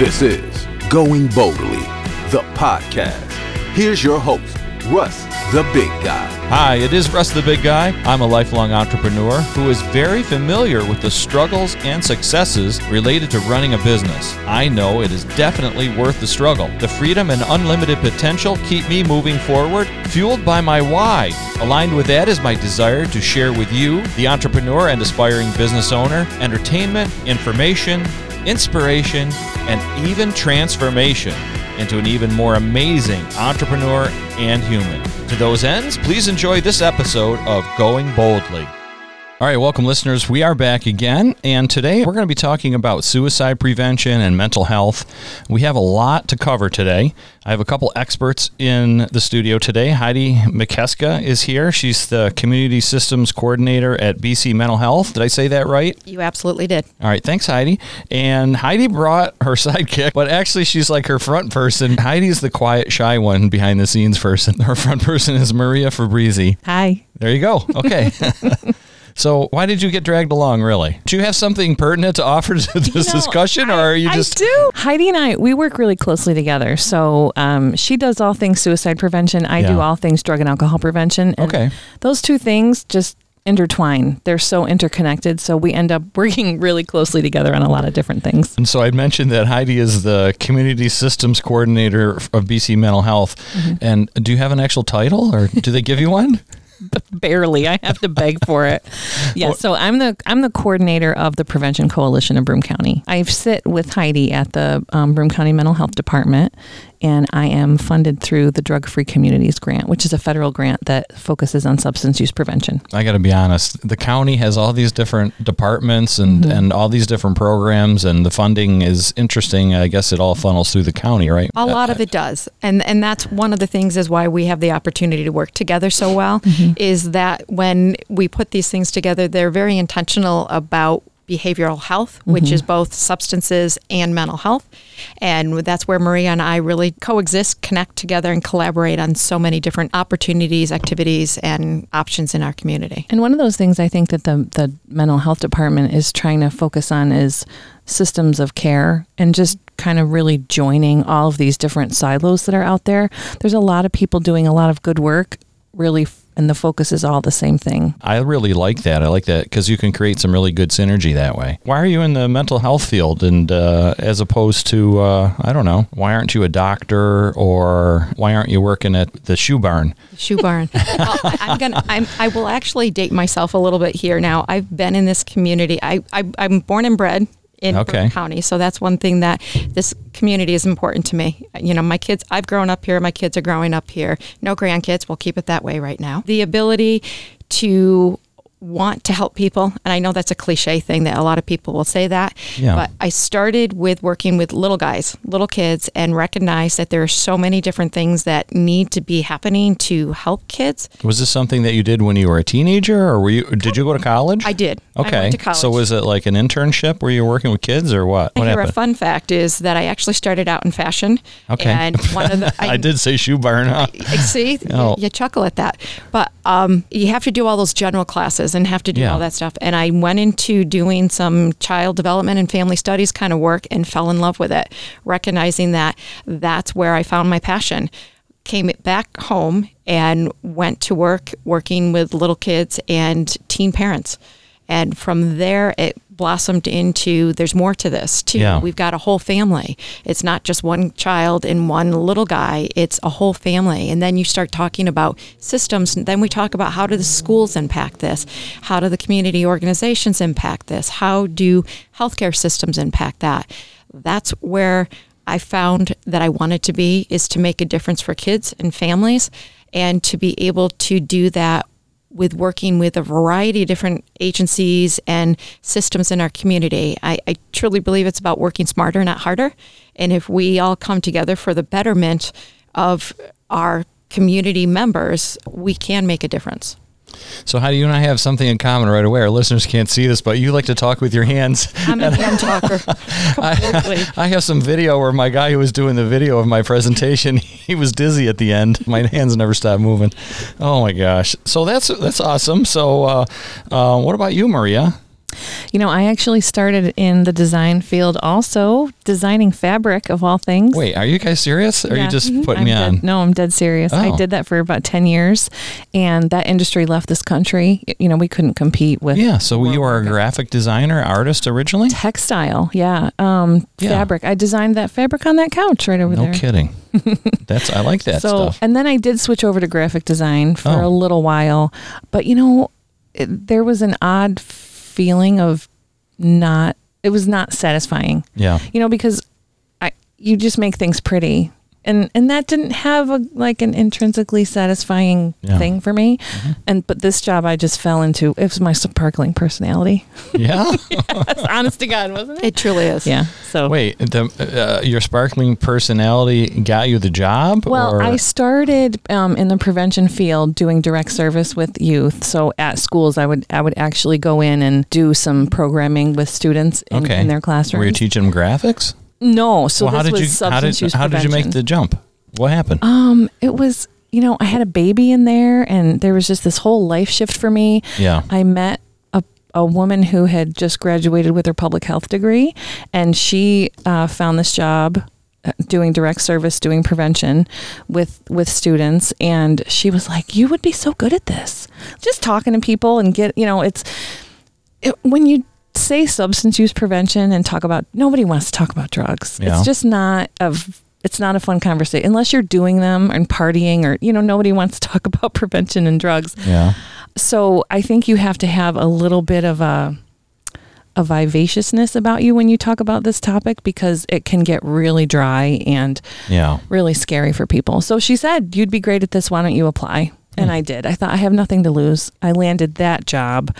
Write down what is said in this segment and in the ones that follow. This is Going Boldly, the podcast. Here's your host, Russ the Big Guy. Hi, it is Russ the Big Guy. I'm a lifelong entrepreneur who is very familiar with the struggles and successes related to running a business. I know it is definitely worth the struggle. The freedom and unlimited potential keep me moving forward, fueled by my why. Aligned with that is my desire to share with you, the entrepreneur and aspiring business owner, entertainment, information, inspiration, and even transformation into an even more amazing entrepreneur and human. To those ends, please enjoy this episode of Going Boldly. All right, welcome listeners. We are back again, and today we're going to be talking about suicide prevention and mental health. We have a lot to cover today. I have a couple experts in the studio today. Heidi McKeska is here. She's the Community Systems Coordinator at BC Mental Health. Did I say that right? You absolutely did. All right, thanks, Heidi. And Heidi brought her sidekick, but actually she's like her front person. Heidi's the quiet, shy one behind the scenes person. Her front person is Maria Fabrizi. Hi. There you go. Okay. So why did you get dragged along, really? Do you have something pertinent to offer to this discussion, or are you just... I do. Heidi and I, we work really closely together. So she does all things suicide prevention. I do all things drug and alcohol prevention. And those two things just intertwine. They're so interconnected. So we end up working really closely together on a lot of different things. And so I mentioned that Heidi is the Community Systems Coordinator of BC Mental Health. Mm-hmm. And do you have an actual title, or do they give you one? Barely. I have to beg for it. Yeah. So I'm the coordinator of the Prevention Coalition of Broome County. I sit with Heidi at the Broome County Mental Health Department, and I am funded through the Drug-Free Communities Grant, which is a federal grant that focuses on substance use prevention. I got to be honest. The county has all these different departments and, and all these different programs, and the funding is interesting. I guess it all funnels through the county, right? A lot of it does. And that's one of the things is why we have the opportunity to work together so well, is that when we put these things together, they're very intentional about behavioral health, which is both substances and mental health. And that's where Maria and I really coexist, connect together, and collaborate on so many different opportunities, activities, and options in our community. And one of those things I think that the mental health department is trying to focus on is systems of care and just kind of really joining all of these different silos that are out there. There's a lot of people doing a lot of good work, really. And the focus is all the same thing. I really like that. I like that because you can create some really good synergy that way. Why are you in the mental health field and as opposed to, I don't know, why aren't you a doctor, or why aren't you working at the shoe barn? Shoe barn. I will actually date myself a little bit here now. I've been in this community. I'm born and bred in Broome County. So that's one thing that this community is important to me. You know, my kids, I've grown up here. My kids are growing up here. No grandkids. We'll keep it that way right now. The ability to want to help people. And I know that's a cliche thing that a lot of people will say that, but I started with working with little guys, little kids, and recognized that there are so many different things that need to be happening to help kids. Was this something that you did when you were a teenager, or did you go to college? I did. Okay. I went to college. So was it like an internship where you were working with kids, or what? What happened? A fun fact is that I actually started out in fashion. Okay. And one of the, I did say shoe barn. Huh? See, you chuckle at that, but you have to do all those general classes and have to do all that stuff. And I went into doing some child development and family studies kind of work and fell in love with it, recognizing that that's where I found my passion. Came back home and went to working with little kids and teen parents. And from there, it blossomed into there's more to this, too. Yeah. We've got a whole family. It's not just one child and one little guy. It's a whole family. And then you start talking about systems. And then we talk about how do the schools impact this? How do the community organizations impact this? How do healthcare systems impact that? That's where I found that I wanted to be, is to make a difference for kids and families, and to be able to do that with working with a variety of different agencies and systems in our community. I truly believe it's about working smarter, not harder. And if we all come together for the betterment of our community members, we can make a difference. So Heidi, you and I have something in common right away. Our listeners can't see this, but you like to talk with your hands. I'm a hand talker. I have some video where my guy who was doing the video of my presentation, he was dizzy at the end. My hands never stopped moving. Oh my gosh. So that's awesome. So what about you, Maria? You know, I actually started in the design field also, designing fabric of all things. Wait, are you guys serious? Or are you just putting me on? No, I'm dead serious. Oh. I did that for about 10 years, and that industry left this country. You know, we couldn't compete with... Yeah, so you are a graphic designer, artist originally? Textile, yeah. Fabric. I designed that fabric on that couch right over there. No kidding. I like that stuff. And then I did switch over to graphic design for a little while, but you know, there was an odd feeling of it was not satisfying. Yeah. You know, because you just make things pretty, and that didn't have an intrinsically satisfying thing for me. Mm-hmm. But this job I just fell into. It was my sparkling personality. Yeah. Yes, honest to God, wasn't it? It truly is. Yeah. So wait, your sparkling personality got you the job? Well, I started in the prevention field doing direct service with youth. So at schools, I would actually go in and do some programming with students in their classroom. Were you teaching them graphics? No, so well, this was substance use prevention. How did you make the jump? What happened? It was, you know, I had a baby in there, and there was just this whole life shift for me. Yeah. I met a woman who had just graduated with her public health degree, and she found this job doing direct service, doing prevention with students, and she was like, "You would be so good at this. Just talking to people and when you say substance use prevention and nobody wants to talk about drugs. Yeah. It's just not a fun conversation unless you're doing them and partying or, you know, nobody wants to talk about prevention and drugs. Yeah. So I think you have to have a little bit of a vivaciousness about you when you talk about this topic, because it can get really dry and really scary for people. So she said, "You'd be great at this. Why don't you apply?" And I did. I thought, I have nothing to lose. I landed that job,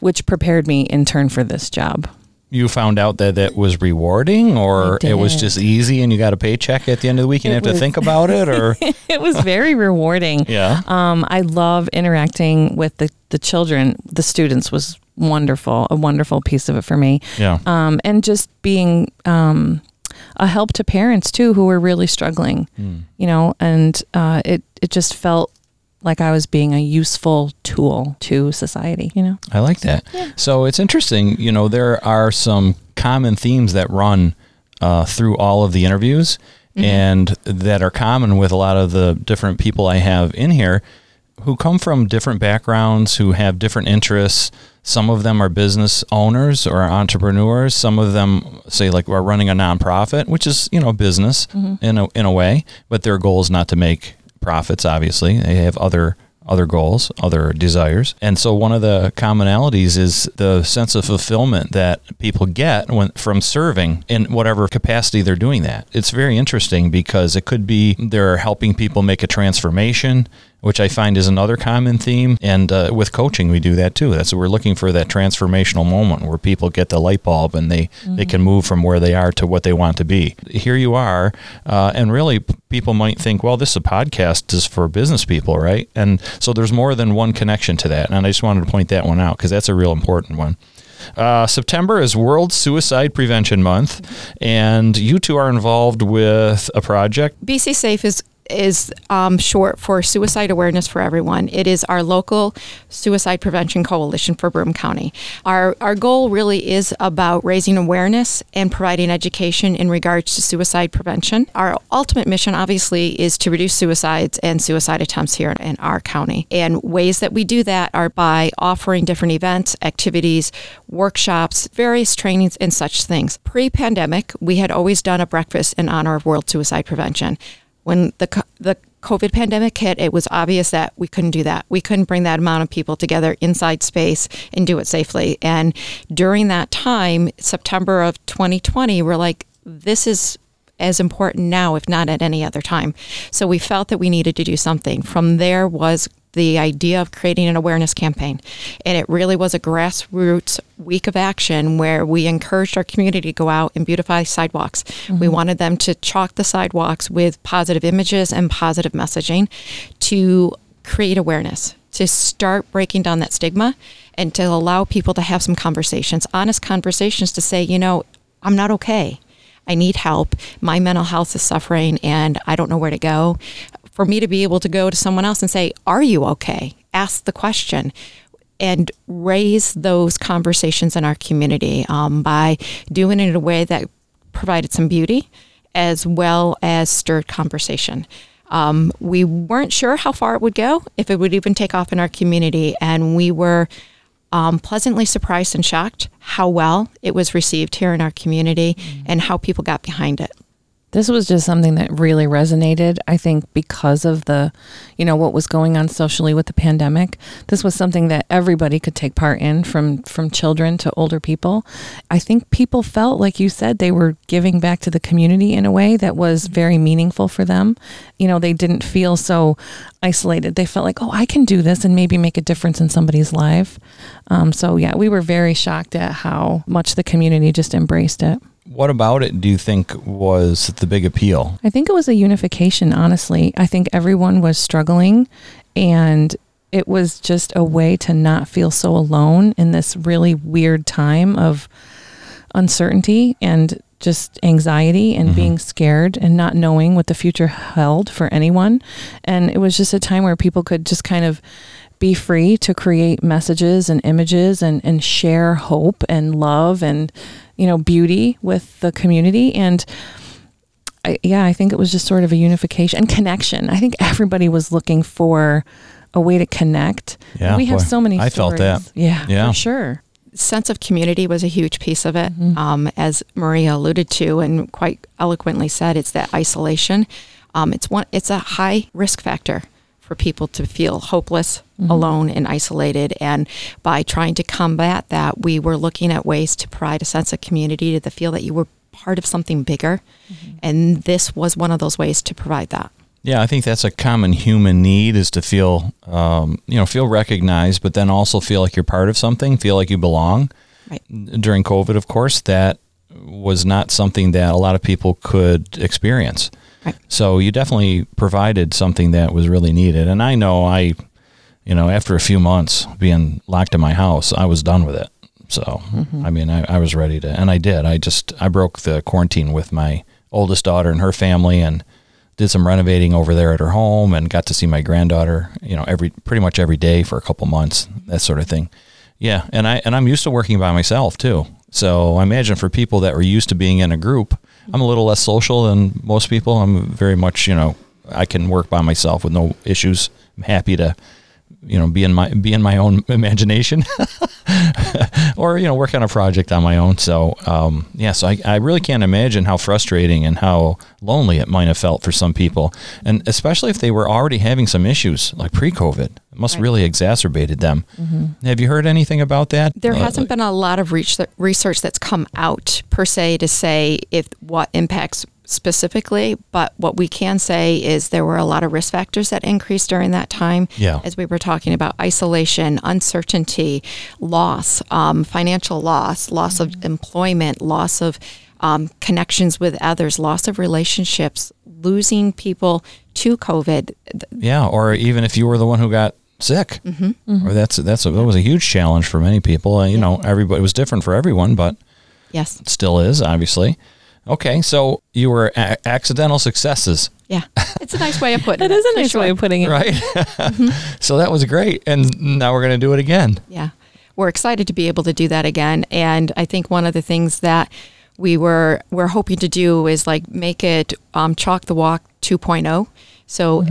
which prepared me in turn for this job. You found out that it was rewarding, or it was just easy and you got a paycheck at the end of the week and you didn't have to think about it? Or It was very rewarding. Yeah. I love interacting with the children. The students was wonderful, a wonderful piece of it for me. Yeah. And just being a help to parents, too, who were really struggling, you know, and it just felt like I was being a useful tool to society, you know? I like that. Yeah. So it's interesting, you know, there are some common themes that run through all of the interviews and that are common with a lot of the different people I have in here who come from different backgrounds, who have different interests. Some of them are business owners or entrepreneurs. Some of them say are running a nonprofit, which is, you know, business in a way, but their goal is not to make profits. Obviously, they have other goals, other desires. And so one of the commonalities is the sense of fulfillment that people get from serving in whatever capacity they're doing that. It's very interesting because it could be they're helping people make a transformation, which I find is another common theme. And with coaching, we do that too. That's what we're looking for, that transformational moment where people get the light bulb and they can move from where they are to what they want to be. Here you are. And really, people might think, well, this is a podcast is for business people, right? And so there's more than one connection to that. And I just wanted to point that one out because that's a real important one. September is World Suicide Prevention Month. And you two are involved with a project. BC Safe is short for Suicide Awareness for Everyone. It is our local suicide prevention coalition for Broome County. Our goal really is about raising awareness and providing education in regards to suicide prevention. Our ultimate mission, obviously, is to reduce suicides and suicide attempts here in our county. And ways that we do that are by offering different events, activities, workshops, various trainings, and such things. Pre-pandemic, we had always done a breakfast in honor of World Suicide Prevention. When the COVID pandemic hit, it was obvious that we couldn't do that. We couldn't bring that amount of people together inside space and do it safely. And during that time, September of 2020, we're like, this is as important now, if not at any other time. So we felt that we needed to do something. From there was the idea of creating an awareness campaign. And it really was a grassroots week of action where we encouraged our community to go out and beautify sidewalks. Mm-hmm. We wanted them to chalk the sidewalks with positive images and positive messaging to create awareness, to start breaking down that stigma and to allow people to have some conversations, honest conversations to say, you know, I'm not okay. I need help. My mental health is suffering and I don't know where to go. For me to be able to go to someone else and say, are you okay? Ask the question. and raise those conversations in our community by doing it in a way that provided some beauty as well as stirred conversation. We weren't sure how far it would go, if it would even take off in our community, and we were pleasantly surprised and shocked how well it was received here in our community and how people got behind it. This was just something that really resonated, I think, because of the, you know, what was going on socially with the pandemic. This was something that everybody could take part in, from children to older people. I think people felt, like you said, they were giving back to the community in a way that was very meaningful for them. You know, they didn't feel so isolated. They felt like, oh, I can do this and maybe make a difference in somebody's life. So, we were very shocked at how much the community just embraced it. What about it do you think was the big appeal? I think it was a unification, honestly. I think everyone was struggling, and it was just a way to not feel so alone in this really weird time of uncertainty and just anxiety and being scared and not knowing what the future held for anyone. And it was just a time where people could just kind of be free to create messages and images and share hope and love and, you know, beauty with the community. And I think it was just sort of a unification and connection. I think everybody was looking for a way to connect. Yeah, we have so many stories. I felt that. Yeah, for sure. Sense of community was a huge piece of it. As Maria alluded to and quite eloquently said, it's that isolation. It's a high risk factor for people to feel hopeless, alone, and isolated. And by trying to combat that, we were looking at ways to provide a sense of community, to feel that you were part of something bigger. And this was one of those ways to provide that. Yeah, I think that's a common human need, is to feel, feel recognized, but then also feel like you're part of something, feel like you belong. Right. During COVID, of course, that was not something that a lot of people could experience. Right. So you definitely provided something that was really needed. And I know after a few months being locked in my house, I was done with it. So, I was ready to, and I did. I broke the quarantine with my oldest daughter and her family, and did some renovating over there at her home, and got to see my granddaughter, pretty much every day for a couple months, that sort of thing. Yeah. And I'm used to working by myself too. So I imagine for people that were used to being in a group, I'm a little less social than most people. I'm very much, I can work by myself with no issues. I'm happy to, be in my own imagination or, work on a project on my own. So, I really can't imagine how frustrating and how lonely it might have felt for some people. And especially if they were already having some issues like pre-COVID, it must have really exacerbated them. Have you heard anything about that? There hasn't been a lot of research that's come out per se to say if what impacts specifically, but what we can say is there were a lot of risk factors that increased during that time. Yeah. As we were talking about isolation, uncertainty, loss, financial loss of employment, loss of connections with others, loss of relationships, losing people to COVID. Yeah, or even if you were the one who got sick, or that was a huge challenge for many people. Everybody, it was different for everyone, but yes, it still is, obviously. Okay, so you were accidental successes. Yeah, it's a nice way of putting it. It is a nice way of putting it. Right? So that was great, and now we're going to do it again. Yeah, we're excited to be able to do that again, and I think one of the things that we're hoping to do is make it Chalk the Walk 2.0, so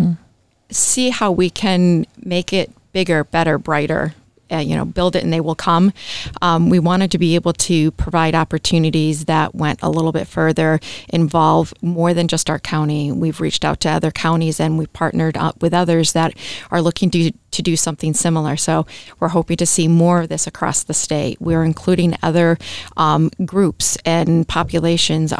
see how we can make it bigger, better, brighter. Build it and they will come. We wanted to be able to provide opportunities that went a little bit further, involve more than just our county. We've reached out to other counties and we've partnered up with others that are looking to do something similar. So we're hoping to see more of this across the state. We're including other groups and populations.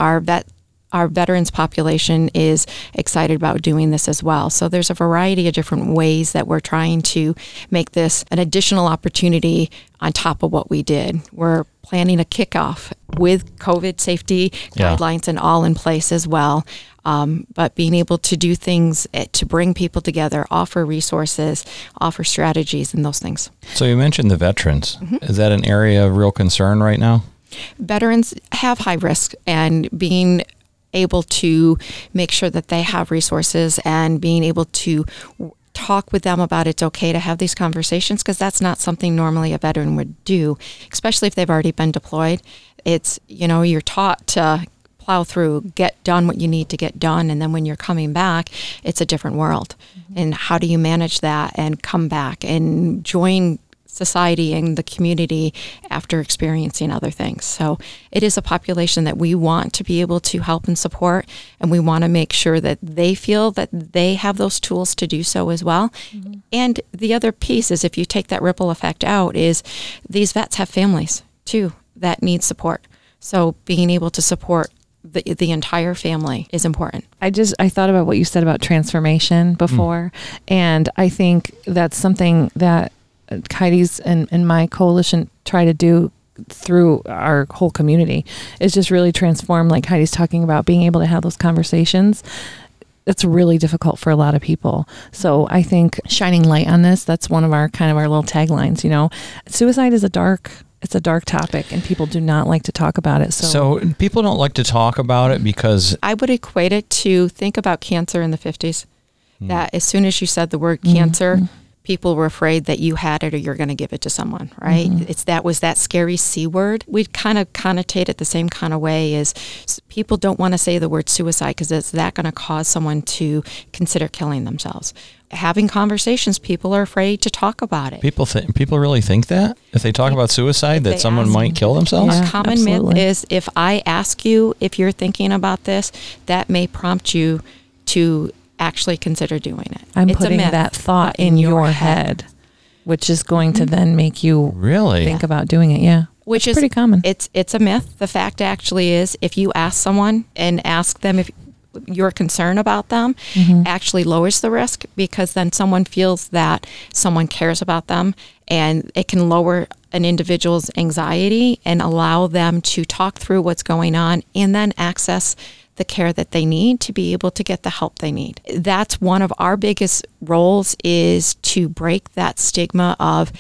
Our veterans population is excited about doing this as well. So there's a variety of different ways that we're trying to make this an additional opportunity on top of what we did. We're planning a kickoff with COVID safety guidelines and all in place as well. But being able to do things to bring people together, offer resources, offer strategies and those things. So you mentioned the veterans. Is that an area of real concern right now? Veterans have high risk, and being able to make sure that they have resources and being able to talk with them about it's okay to have these conversations, because that's not something normally a veteran would do, especially if they've already been deployed. It's, you know, you're taught to plow through, get done what you need to get done, and then when you're coming back, it's a different world. Mm-hmm. And how do you manage that and come back and join society and the community after experiencing other things? So it is a population that we want to be able to help and support, and we want to make sure that they feel that they have those tools to do so as well. Mm-hmm. And the other piece is, if you take that ripple effect out, is these vets have families too that need support. So being able to support the entire family is important. I thought about what you said about transformation before. Mm. And I think that's something that Heidi's and my coalition try to do through our whole community, is just really transform, like Heidi's talking about, being able to have those conversations. It's really difficult for a lot of people. So I think shining light on this, that's one of our kind of our little taglines, you know. Suicide is a dark topic, and people do not like to talk about it. So people don't like to talk about it because... I would equate it to, think about cancer in the 50s. Mm. That as soon as you said the word cancer, mm-hmm. people were afraid that you had it or you're going to give it to someone, right? Mm-hmm. That was that scary C word. We'd kind of connotate it the same kind of way, is people don't want to say the word suicide because is that going to cause someone to consider killing themselves? Having conversations, people are afraid to talk about it. People really think that if they talk about suicide, that someone might kill themselves. Yeah, a common myth is, if I ask you if you're thinking about this, that may prompt you to actually consider doing it. It's putting that thought in your head, which is going to then make you really think about doing it. Yeah. Which is pretty common. It's a myth. The fact actually is, if you ask someone and ask them if your concern about them, mm-hmm. actually lowers the risk, because then someone feels that someone cares about them, and it can lower an individual's anxiety and allow them to talk through what's going on and then access the care that they need to be able to get the help they need. That's one of our biggest roles, is to break that stigma of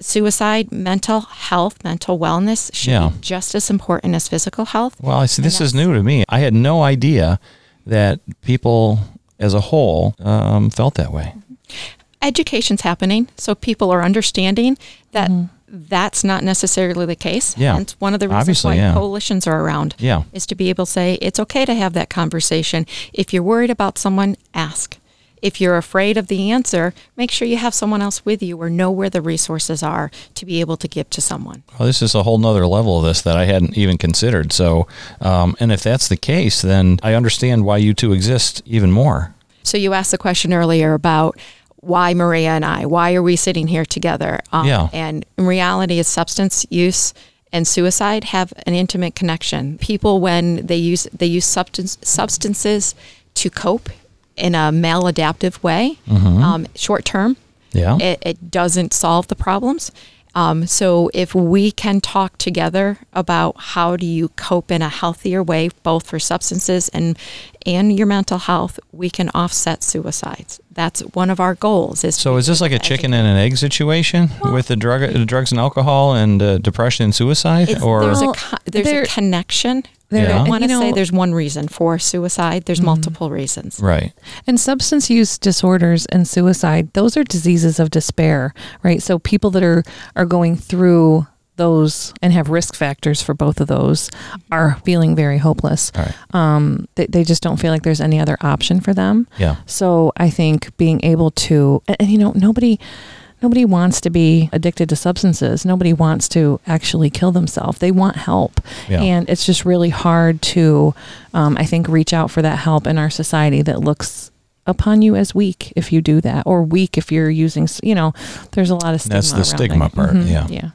suicide. Mental health, mental wellness should be just as important as physical health. Well, I see, this is new to me. I had no idea that people as a whole felt that way. Education's happening, so people are understanding that that's not necessarily the case. Yeah. It's one of the reasons why coalitions are around, is to be able to say, it's okay to have that conversation. If you're worried about someone, ask. If you're afraid of the answer, make sure you have someone else with you or know where the resources are to be able to give to someone. Well, this is a whole nother level of this that I hadn't even considered. So, and if that's the case, then I understand why you two exist even more. So you asked the question earlier about why Maria and I, why are we sitting here together? And in reality, it's substance use and suicide have an intimate connection. People, when they use substances to cope in a maladaptive way, mm-hmm. Short term, it doesn't solve the problems. So if we can talk together about how do you cope in a healthier way, both for substances and your mental health, we can offset suicides. That's one of our goals. So is this like a chicken and an egg situation with the drugs and alcohol and depression and suicide? There's a connection. I want to say there's one reason for suicide. There's multiple reasons. Right. And substance use disorders and suicide, those are diseases of despair, right? So people that are going through those and have risk factors for both of those are feeling very hopeless. All right. They just don't feel like there's any other option for them. Yeah. So I think being able to, and you know, Nobody wants to be addicted to substances. Nobody wants to actually kill themselves. They want help. Yeah. And it's just really hard to, I think, reach out for that help in our society that looks upon you as weak if you do that, or weak if you're using, you know, there's a lot of stigma. That's the stigma part. Mm-hmm. Yeah.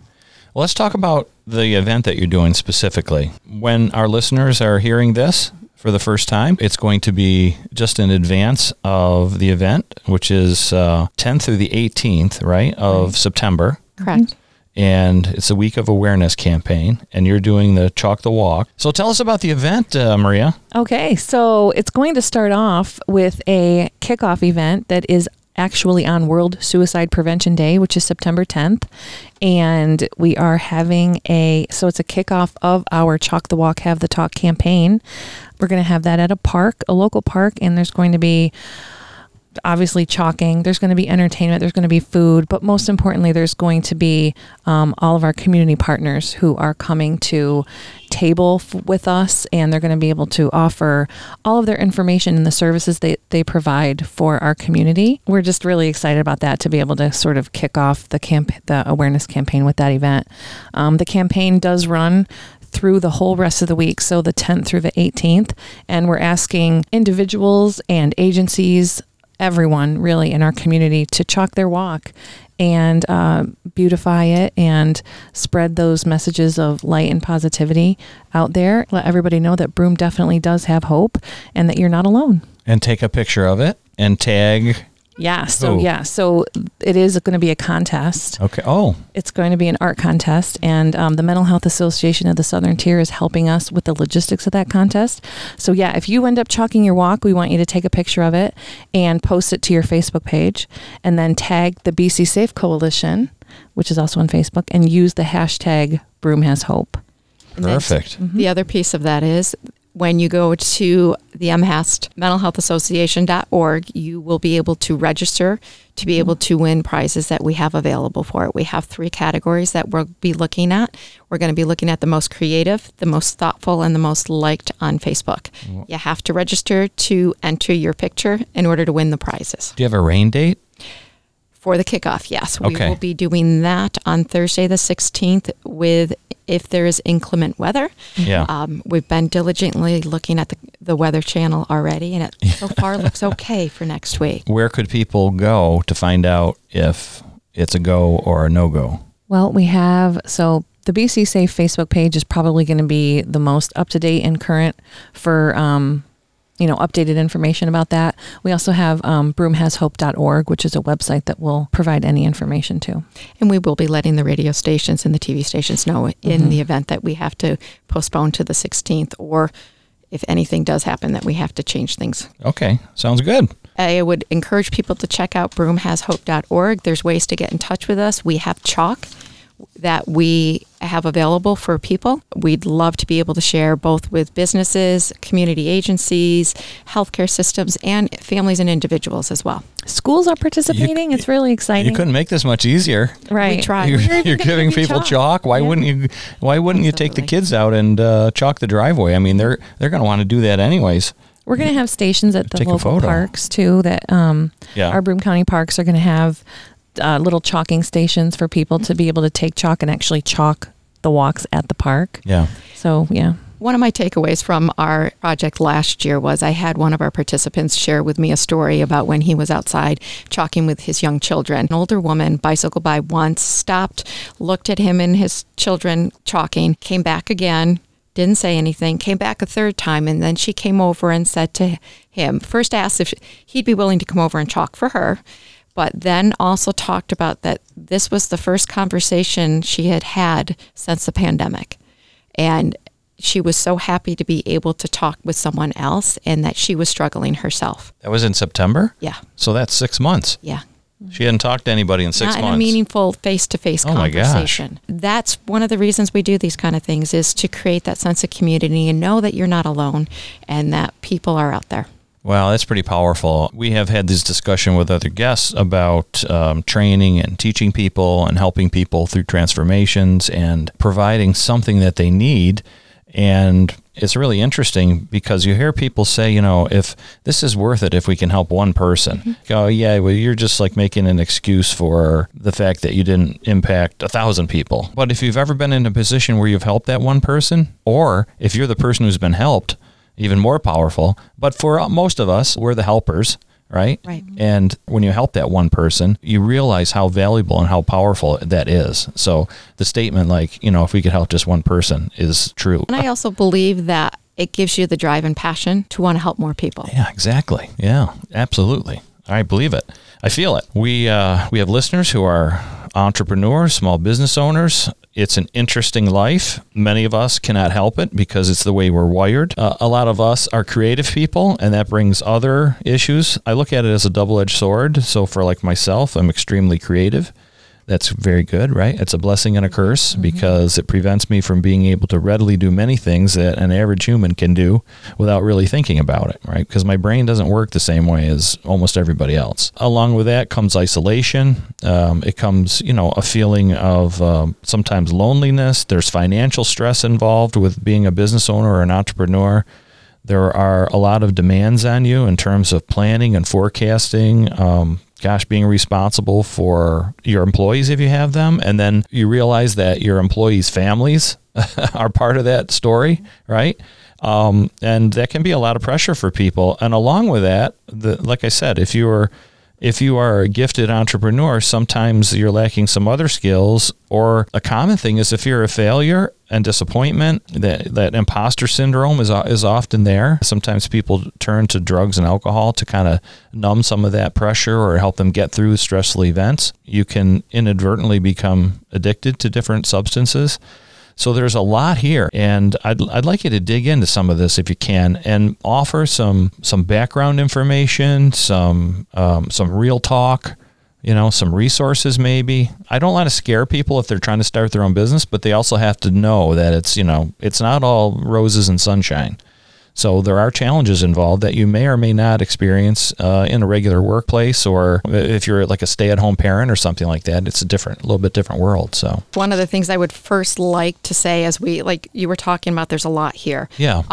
Well, let's talk about the event that you're doing specifically. When our listeners are hearing this for the first time, it's going to be just in advance of the event, which is 10th through the 18th, right, of September. Correct. And it's a week of awareness campaign, and you're doing the Chalk the Walk. So tell us about the event, Maria. Okay, so it's going to start off with a kickoff event that is actually on World Suicide Prevention Day, which is September 10th. And we are having it's a kickoff of our Chalk the Walk, Have the Talk campaign. We're going to have that at a park, a local park, and there's going to be obviously chalking. There's going to be entertainment. There's going to be food. But most importantly, there's going to be all of our community partners who are coming to table with us, and they're going to be able to offer all of their information and the services they provide for our community. We're just really excited about that, to be able to sort of kick off the awareness campaign with that event. The campaign does run through the whole rest of the week, so the 10th through the 18th, and we're asking individuals and agencies, everyone really in our community, to chalk their walk and beautify it and spread those messages of light and positivity out there. Let everybody know that Broome definitely does have hope and that you're not alone. And take a picture of it and tag... So it is going to be a contest. Okay. Oh, it's going to be an art contest, and the Mental Health Association of the Southern Tier is helping us with the logistics of that contest. So yeah, if you end up chalking your walk, we want you to take a picture of it and post it to your Facebook page, and then tag the BC Safe Coalition, which is also on Facebook, and use the hashtag BroomHasHope. Perfect. Mm-hmm. The other piece of that is, when you go to the MHAST mentalhealthassociation.org, you will be able to register to be able to win prizes that we have available for it. We have 3 categories that we'll be looking at. We're going to be looking at the most creative, the most thoughtful, and the most liked on Facebook. You have to register to enter your picture in order to win the prizes. Do you have a rain date? For the kickoff, yes. Okay. We will be doing that on Thursday the 16th with... if there is inclement weather. Yeah. We've been diligently looking at the weather channel already, and it so far looks okay for next week. Where could people go to find out if it's a go or a no-go? Well, we have, so the BC Safe Facebook page is probably going to be the most up-to-date and current for, updated information about that. We also have broomhashope.org, which is a website that will provide any information to. And we will be letting the radio stations and the TV stations know in the event that we have to postpone to the 16th, or if anything does happen that we have to change things. Okay, sounds good. I would encourage people to check out broomhashope.org. There's ways to get in touch with us. We have chalk that we have available for people. We'd love to be able to share both with businesses, community agencies, healthcare systems, and families and individuals as well. Schools are participating. It's really exciting. You couldn't make this much easier. Right. We tried. You're giving people chalk. Why wouldn't you take the kids out and chalk the driveway? I mean, they're going to want to do that anyways. We're going to have stations at the local parks too, that our Broome County parks are going to have little chalking stations for people to be able to take chalk and actually chalk the walks at the park. Yeah. So, yeah. One of my takeaways from our project last year was I had one of our participants share with me a story about when he was outside chalking with his young children. An older woman bicycled by once, stopped, looked at him and his children chalking, came back again, didn't say anything, came back a third time, and then she came over and said to him, first asked if he'd be willing to come over and chalk for her, but then also talked about that this was the first conversation she had had since the pandemic. And she was so happy to be able to talk with someone else, and that she was struggling herself. That was in September? Yeah. So that's 6 months. Yeah. She hadn't talked to anybody in 6 months. Not in a meaningful face-to-face conversation. My gosh. That's one of the reasons we do these kind of things, is to create that sense of community and know that you're not alone and that people are out there. Wow, that's pretty powerful. We have had this discussion with other guests about training and teaching people and helping people through transformations and providing something that they need. And it's really interesting because you hear people say, if this is worth it, if we can help one person. Mm-hmm. Oh, yeah, well, you're just like making an excuse for the fact that you didn't impact 1,000 people. But if you've ever been in a position where you've helped that one person, or if you're the person who's been helped, even more powerful. But for most of us, we're the helpers, right? Right. And when you help that one person, you realize how valuable and how powerful that is. So the statement like, if we could help just one person is true. And I also believe that it gives you the drive and passion to want to help more people. Yeah, exactly. Yeah, absolutely. I believe it. I feel it. We have listeners who are entrepreneurs, small business owners. It's an interesting life. Many of us cannot help it because it's the way we're wired. A lot of us are creative people, and that brings other issues. I look at it as a double-edged sword. So for like myself, I'm extremely creative. That's very good, right? It's a blessing and a curse because it prevents me from being able to readily do many things that an average human can do without really thinking about it, right? Because my brain doesn't work the same way as almost everybody else. Along with that comes isolation. It comes, you know, a feeling of sometimes loneliness. There's financial stress involved with being a business owner or an entrepreneur. There are a lot of demands on you in terms of planning and forecasting, being responsible for your employees if you have them. And then you realize that your employees' families are part of that story, right? And that can be a lot of pressure for people. And along with that, like I said, if you are a gifted entrepreneur, sometimes you're lacking some other skills, or a common thing is the fear of failure and disappointment. That imposter syndrome is often there. Sometimes people turn to drugs and alcohol to kind of numb some of that pressure or help them get through stressful events. You can inadvertently become addicted to different substances. So there's a lot here, and I'd like you to dig into some of this if you can, and offer some background information, some real talk, you know, some resources maybe. I don't want to scare people if they're trying to start their own business, but they also have to know that it's, you know, it's not all roses and sunshine. So there are challenges involved that you may or may not experience in a regular workplace, or if you're like a stay-at-home parent or something like that. It's a little bit different world. So one of the things I would first like to say, as we, like you were talking about, there's a lot here. Yeah.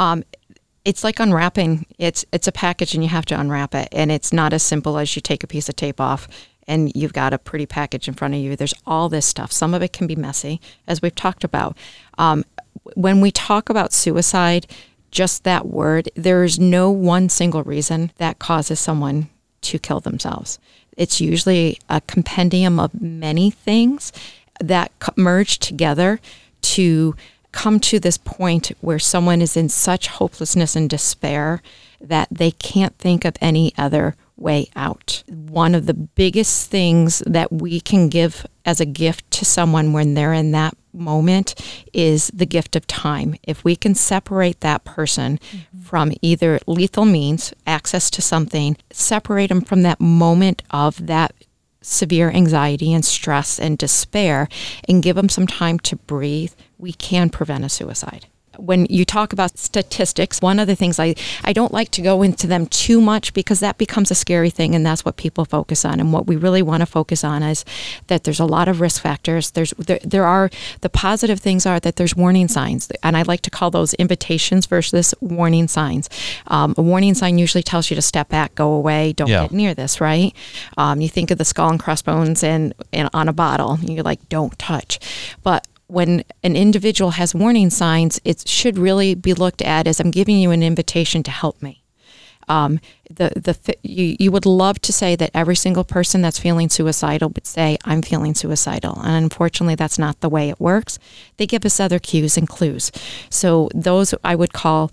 It's like unwrapping. It's a package, and you have to unwrap it, and it's not as simple as you take a piece of tape off and you've got a pretty package in front of you. There's all this stuff. Some of it can be messy, as we've talked about. When we talk about suicide, just that word, there is no one single reason that causes someone to kill themselves. It's usually a compendium of many things that merge together to come to this point where someone is in such hopelessness and despair that they can't think of any other way out. One of the biggest things that we can give as a gift to someone when they're in that moment is the gift of time. If we can separate that person from either lethal means, access to something, separate them from that moment of that severe anxiety and stress and despair, and give them some time to breathe, we can prevent a suicide. When you talk about statistics, one of the things I don't like to go into them too much, because that becomes a scary thing, and that's what people focus on. And what we really want to focus on is that there's a lot of risk factors. There are the positive things are that there's warning signs, and I like to call those invitations versus warning signs. A warning sign usually tells you to step back, go away, don't get near this, right? You think of the skull and crossbones and on a bottle, and you're like, don't touch. But when an individual has warning signs, it should really be looked at as, I'm giving you an invitation to help me. You would love to say that every single person that's feeling suicidal would say, I'm feeling suicidal. And unfortunately, that's not the way it works. They give us other cues and clues. So those I would call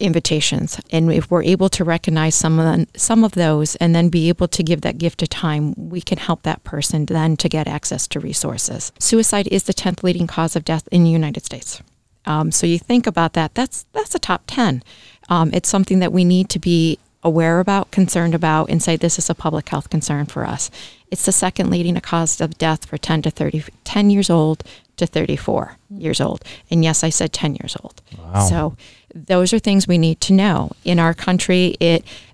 invitations. And if we're able to recognize some of those, and then be able to give that gift of time, we can help that person then to get access to resources. Suicide is the 10th leading cause of death in the United States. So you think about that, that's a top 10. It's something that we need to be aware about, concerned about, and say this is a public health concern for us. It's the second leading cause of death for 10 years old to 34 years old. And yes, I said 10 years old. Wow. So those are things we need to know. In our country,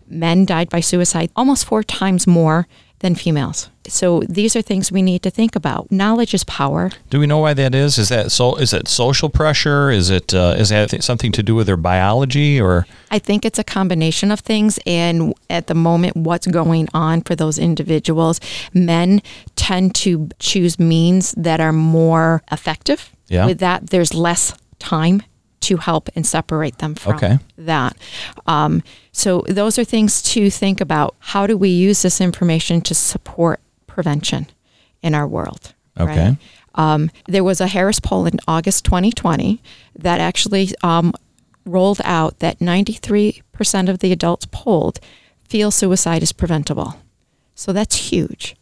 men died by suicide almost 4 times more than females. So these are things we need to think about. Knowledge is power. Do we know why that is? Is it social pressure? Is that something to do with their biology, or? I think it's a combination of things, and at the moment, what's going on for those individuals. Men tend to choose means that are more effective. Yeah. With that, there's less time to help and separate them from that. So those are things to think about. How do we use this information to support prevention in our world? Okay. Right? There was a Harris poll in August 2020 that actually rolled out that 93% of the adults polled feel suicide is preventable. So that's huge.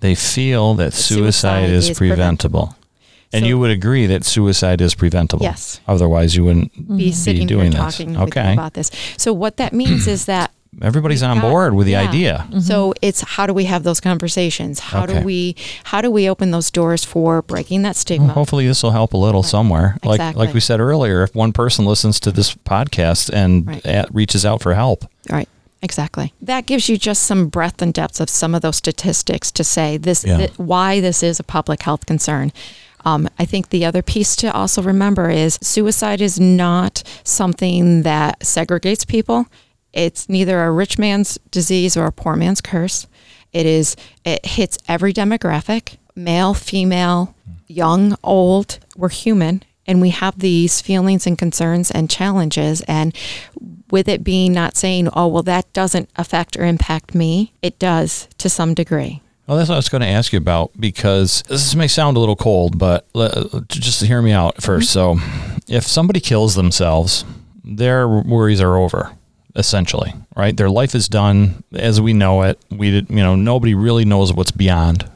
They feel that suicide is preventable. And so, you would agree that suicide is preventable. Yes. Otherwise, you wouldn't be doing this. Talking with you about this. So what that means is that everybody's on board with the idea. Mm-hmm. So it's, how do we have those conversations? How do we open those doors for breaking that stigma? Well, hopefully this will help a little somewhere. Like we said earlier, if one person listens to this podcast and reaches out for help. Right. Exactly. That gives you just some breadth and depth of some of those statistics to say this, why this is a public health concern. I think the other piece to also remember is suicide is not something that segregates people. It's neither a rich man's disease or a poor man's curse. It hits every demographic, male, female, young, old. We're human, and we have these feelings and concerns and challenges. And with it being not saying, oh, well, that doesn't affect or impact me, it does to some degree. Well, that's what I was going to ask you about, because this may sound a little cold, but just hear me out first. Mm-hmm. So if somebody kills themselves, their worries are over, essentially, right? Their life is done as we know it. Nobody really knows what's beyond.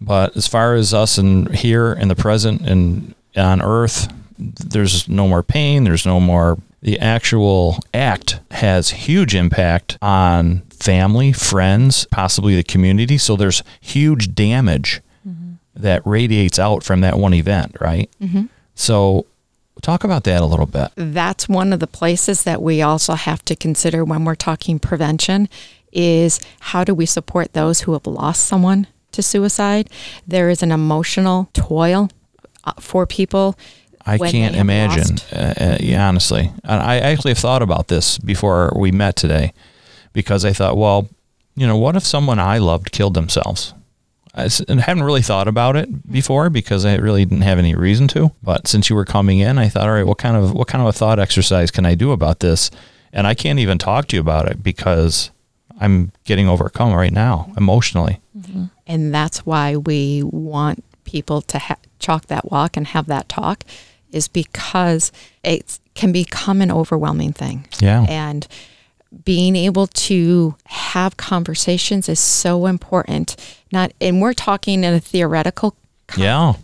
But as far as us and here in the present and on earth, there's no more pain. There's no more. The actual act has huge impact on family, friends, possibly the community. So there's huge damage that radiates out from that one event, right? Mm-hmm. So talk about that a little bit. That's one of the places that we also have to consider when we're talking prevention is, how do we support those who have lost someone to suicide? There is an emotional toil for people. I can't imagine, honestly. I actually have thought about this before we met today, because I thought, well, what if someone I loved killed themselves? I hadn't really thought about it before, because I really didn't have any reason to. But since you were coming in, I thought, all right, what kind of a thought exercise can I do about this? And I can't even talk to you about it because I'm getting overcome right now emotionally. Mm-hmm. And that's why we want people to chalk that walk and have that talk, is because it can become an overwhelming thing. Yeah. And being able to have conversations is so important. And we're talking in a theoretical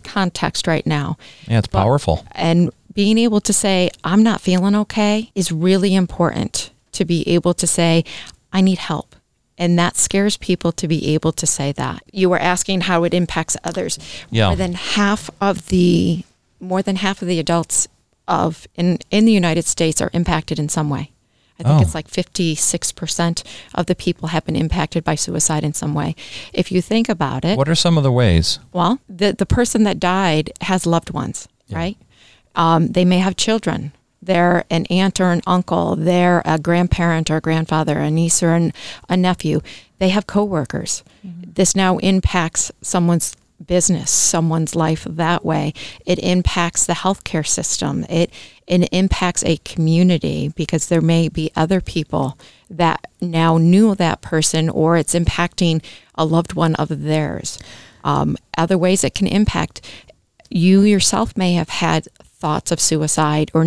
context right now. Yeah, it's powerful. And being able to say, I'm not feeling okay, is really important, to be able to say, I need help. And that scares people to be able to say that. You were asking how it impacts others. Yeah. More than half of the adults in the United States are impacted in some way. I think it's like 56% of the people have been impacted by suicide in some way. If you think about it. What are some of the ways? Well, the person that died has loved ones, right? They may have children. They're an aunt or an uncle. They're a grandparent or a grandfather, a niece or a nephew. They have coworkers. Mm-hmm. This now impacts someone's business, someone's life that way. It impacts the healthcare system. It impacts a community, because there may be other people that now knew that person, or it's impacting a loved one of theirs. Other ways it can impact, you yourself may have had thoughts of suicide, or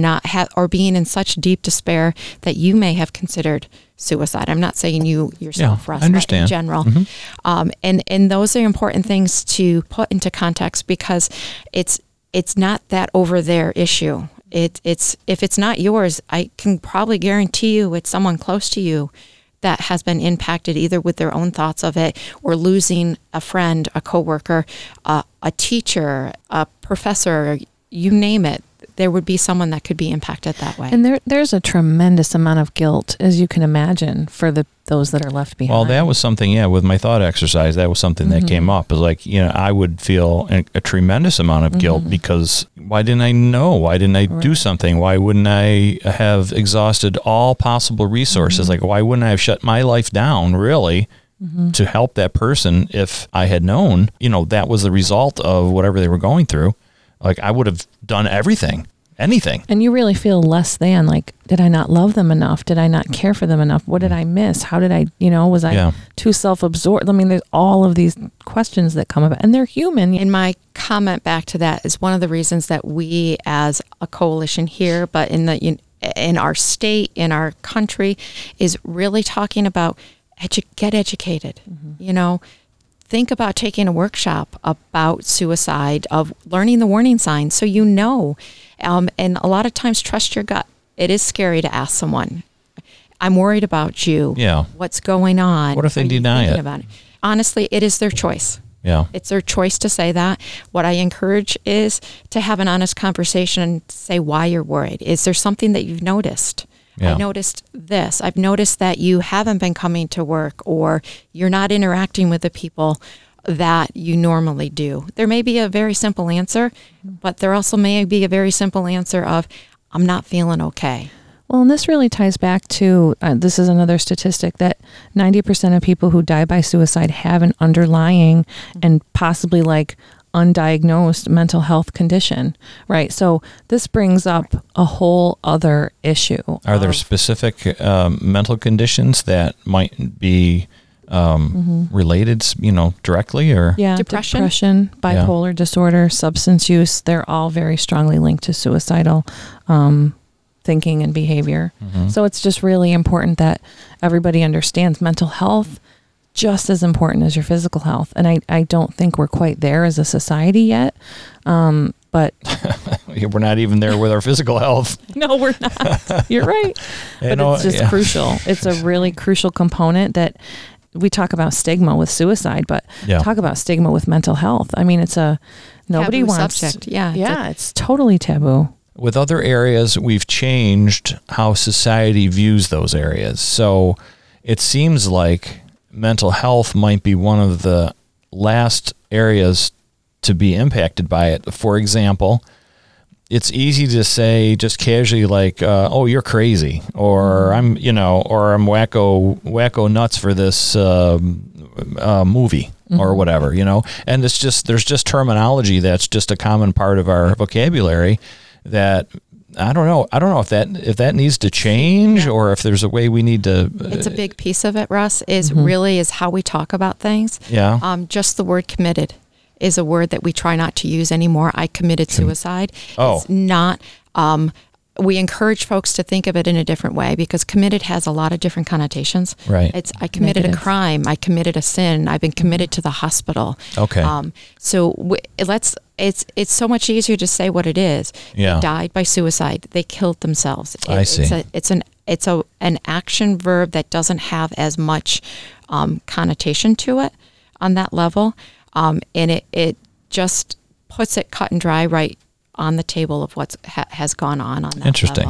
or being in such deep despair that you may have considered suicide. I'm not saying you yourself, Russ, but in general. Mm-hmm. And those are important things to put into context, because it's not that over there issue. It's if it's not yours, I can probably guarantee you it's someone close to you that has been impacted, either with their own thoughts of it, or losing a friend, a coworker, a teacher, a professor. You name it, there would be someone that could be impacted that way. And there's a tremendous amount of guilt, as you can imagine, for those that are left behind. Well, that was something, with my thought exercise, that was something that came up. Is like, I would feel a tremendous amount of guilt, because why didn't I know? Why didn't I do something? Why wouldn't I have exhausted all possible resources? Like, why wouldn't I have shut my life down, really? Mm-hmm. To help that person, if I had known, that was the result of whatever they were going through. Like, I would have done anything. And you really feel less than, like, did I not love them enough? Did I not care for them enough? What did I miss? How did I, was I too self-absorbed? I mean, there's all of these questions that come about, and they're human. And my comment back to that is one of the reasons that we, as a coalition here, but in our state, in our country, is really talking about get educated, Think about taking a workshop about suicide, of learning the warning signs, so and a lot of times trust your gut. It is scary to ask someone. I'm worried about you. Yeah. What's going on? What if they deny it? Honestly, it is their choice. Yeah. It's their choice to say that. What I encourage is to have an honest conversation and say why you're worried. Is there something that you've noticed? Yeah. I noticed this. I've noticed that you haven't been coming to work, or you're not interacting with the people that you normally do. There may be a very simple answer, but there also may be a very simple answer of, I'm not feeling okay. Well, and this really ties back to, this is another statistic, that 90% of people who die by suicide have an underlying and possibly like undiagnosed mental health condition, right? So this brings up a whole other issue. Are there specific mental conditions that might be related, you know, directly, or depression, bipolar disorder, substance use? They're all very strongly linked to suicidal thinking and behavior. Mm-hmm. So it's just really important that everybody understands mental health just as important as your physical health. And I don't think we're quite there as a society yet. But we're not even there with our physical health. No, we're not. You're right. But it's just crucial. It's a really crucial component that we talk about stigma with suicide, but talk about stigma with mental health. I mean, it's a nobody taboo wants subject. It's totally taboo. With other areas, we've changed how society views those areas. So it seems like mental health might be one of the last areas to be impacted by it. For example, it's easy to say just casually like, oh, you're crazy, or I'm wacko nuts for this movie or whatever, you know? And it's just, there's just terminology that's just a common part of our vocabulary that I don't know if that needs to change, or if there's a way we need to. It's a big piece of it, Russ, is really is how we talk about things. Yeah. Just the word committed is a word that we try not to use anymore. I committed suicide. It's not, we encourage folks to think of it in a different way, because committed has a lot of different connotations. Right. It's, I committed a crime. I committed a sin. I've been committed to the hospital. Okay. It's so much easier to say what it is. Yeah. They died by suicide. They killed themselves. I see. It's an action verb that doesn't have as much connotation to it on that level. And it just puts it cut and dry right on the table of what has gone on that Interesting.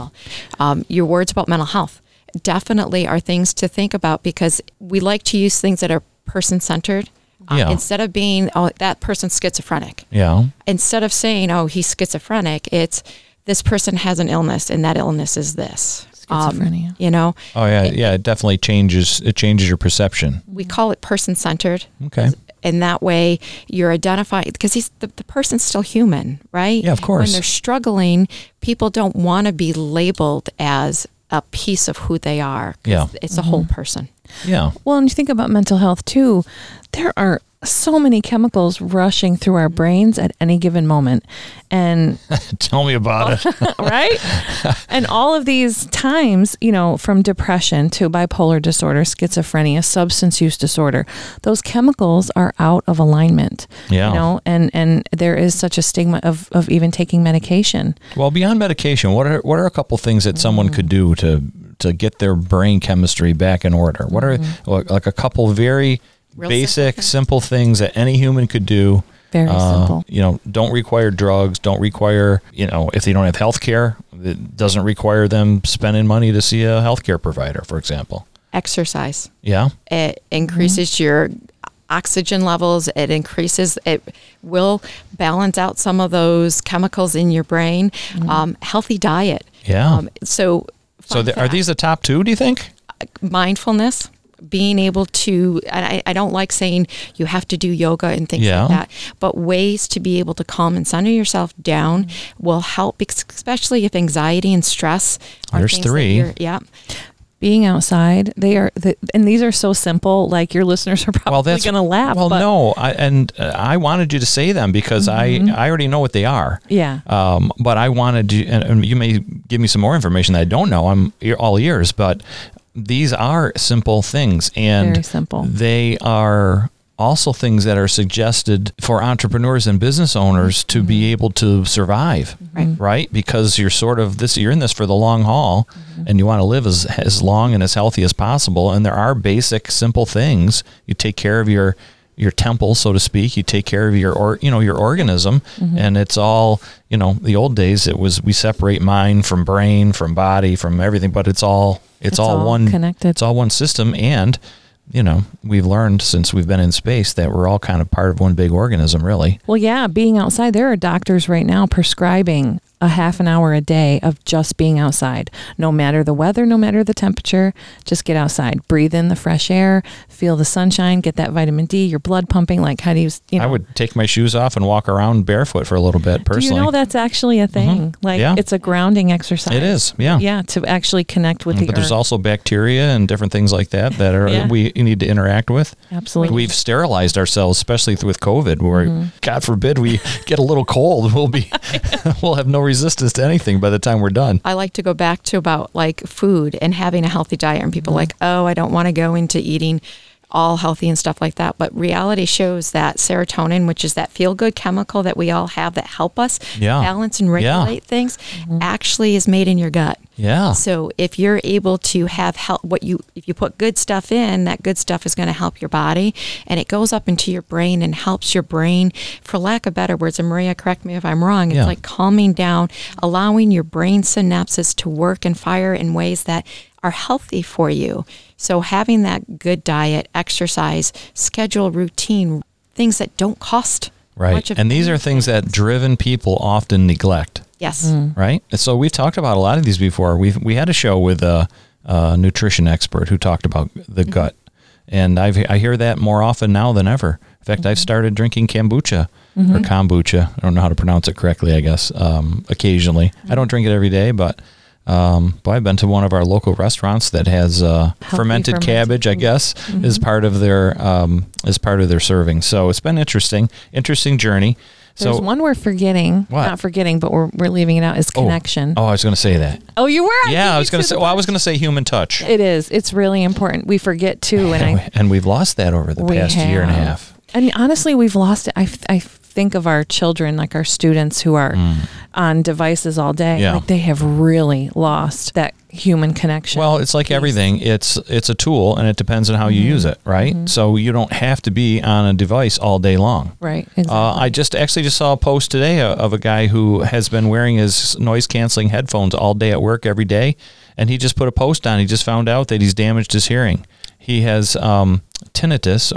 Level. Your words about mental health definitely are things to think about, because we like to use things that are person-centered. Instead of being, oh, that person's schizophrenic. Yeah. Instead of saying, oh, he's schizophrenic, it's this person has an illness, and that illness is this. Schizophrenia. You know? Oh, yeah. It definitely changes. It changes your perception. We call it person-centered. Okay. And that way you're identifying, because the person's still human, right? Yeah, of course. When they're struggling, people don't want to be labeled as a piece of who they are. Yeah. It's a whole person. Yeah. Well, and you think about mental health too, there are so many chemicals rushing through our brains at any given moment. And tell me about it. Right? And all of these times, you know, from depression to bipolar disorder, schizophrenia, substance use disorder, those chemicals are out of alignment. Yeah. You know, and there is such a stigma of even taking medication. Well, beyond medication, what are a couple things that someone could do to get their brain chemistry back in order? What are like a couple very basic, simple things that any human could do? Very simple. You know, don't require drugs, don't require, you know, if they don't have health care, it doesn't require them spending money to see a health care provider, for example. Exercise. Yeah. It increases your oxygen levels. It increases, it will balance out some of those chemicals in your brain. Healthy diet. Yeah. Are these the top two, do you think? Mindfulness. Being able to, and I don't like saying you have to do yoga and things like that, but ways to be able to calm and center yourself down will help, especially if anxiety and stress are there's three. Yeah. Being outside, and these are so simple, like your listeners are probably going to laugh. Well, I wanted you to say them because I already know what they are. Yeah. But I wanted you, and you may give me some more information that I don't know. I'm all ears, but these are simple things, and they are also things that are suggested for entrepreneurs and business owners to be able to survive, right? Because you're sort of this, you're in this for the long haul and you want to live as long and as healthy as possible. And there are basic, simple things. You take care of your temple, so to speak, you take care of your organism. And it's all, the old days it was, we separate mind from brain, from body, from everything, but it's all one connected. It's all one system. And, we've learned since we've been in space that we're all kind of part of one big organism, really. Well, yeah, being outside, there are doctors right now prescribing a half an hour a day of just being outside, no matter the weather, no matter the temperature. Just get outside, breathe in the fresh air, feel the sunshine, get that vitamin D, your blood pumping. Like how do you, I would take my shoes off and walk around barefoot for a little bit personally. Do you know that's actually a thing? It's a grounding exercise. It is. Yeah. Yeah. To actually connect with the earth. But there's also bacteria and different things like that are, we need to interact with. Absolutely. We've sterilized ourselves, especially with COVID, where God forbid we get a little cold. We'll have no resistance to anything by the time we're done. I like to go back to about food and having a healthy diet, and people I don't want to go into eating all healthy and stuff like that. But reality shows that serotonin, which is that feel-good chemical that we all have that help us balance and regulate things, actually is made in your gut. Yeah. So if you're able to have if you put good stuff in, that good stuff is going to help your body, and it goes up into your brain and helps your brain, for lack of better words, and Maria, correct me if I'm wrong, it's like calming down, allowing your brain synapses to work and fire in ways that are healthy for you. So having that good diet, exercise, schedule, routine, things that don't cost much of. And these are things that driven people often neglect. Yes. Right? And so we've talked about a lot of these before. We had a show with a nutrition expert who talked about the gut. And I hear that more often now than ever. In fact, I've started drinking kombucha or kombucha. I don't know how to pronounce it correctly, I guess, occasionally. I don't drink it every day, but... I've been to one of our local restaurants that has fermented cabbage, I guess, is part of their serving. So it's been interesting journey. There's one we're forgetting. What? Not forgetting, but we're leaving it out, is connection. Oh, I was going to say that. Oh, you were? I was going to say. Well, I was going to say human touch. It is. It's really important. We forget too, and we've lost that over the past year and a half. And honestly, we've lost it. I think of our children, like our students who are on devices all day, they have really lost that human connection. Well, it's like everything. It's a tool, and it depends on how you use it, right? So you don't have to be on a device all day long. Right. Exactly. I just saw a post today of a guy who has been wearing his noise-canceling headphones all day at work every day, and he just put a post on. He just found out that he's damaged his hearing. He has tinnitus,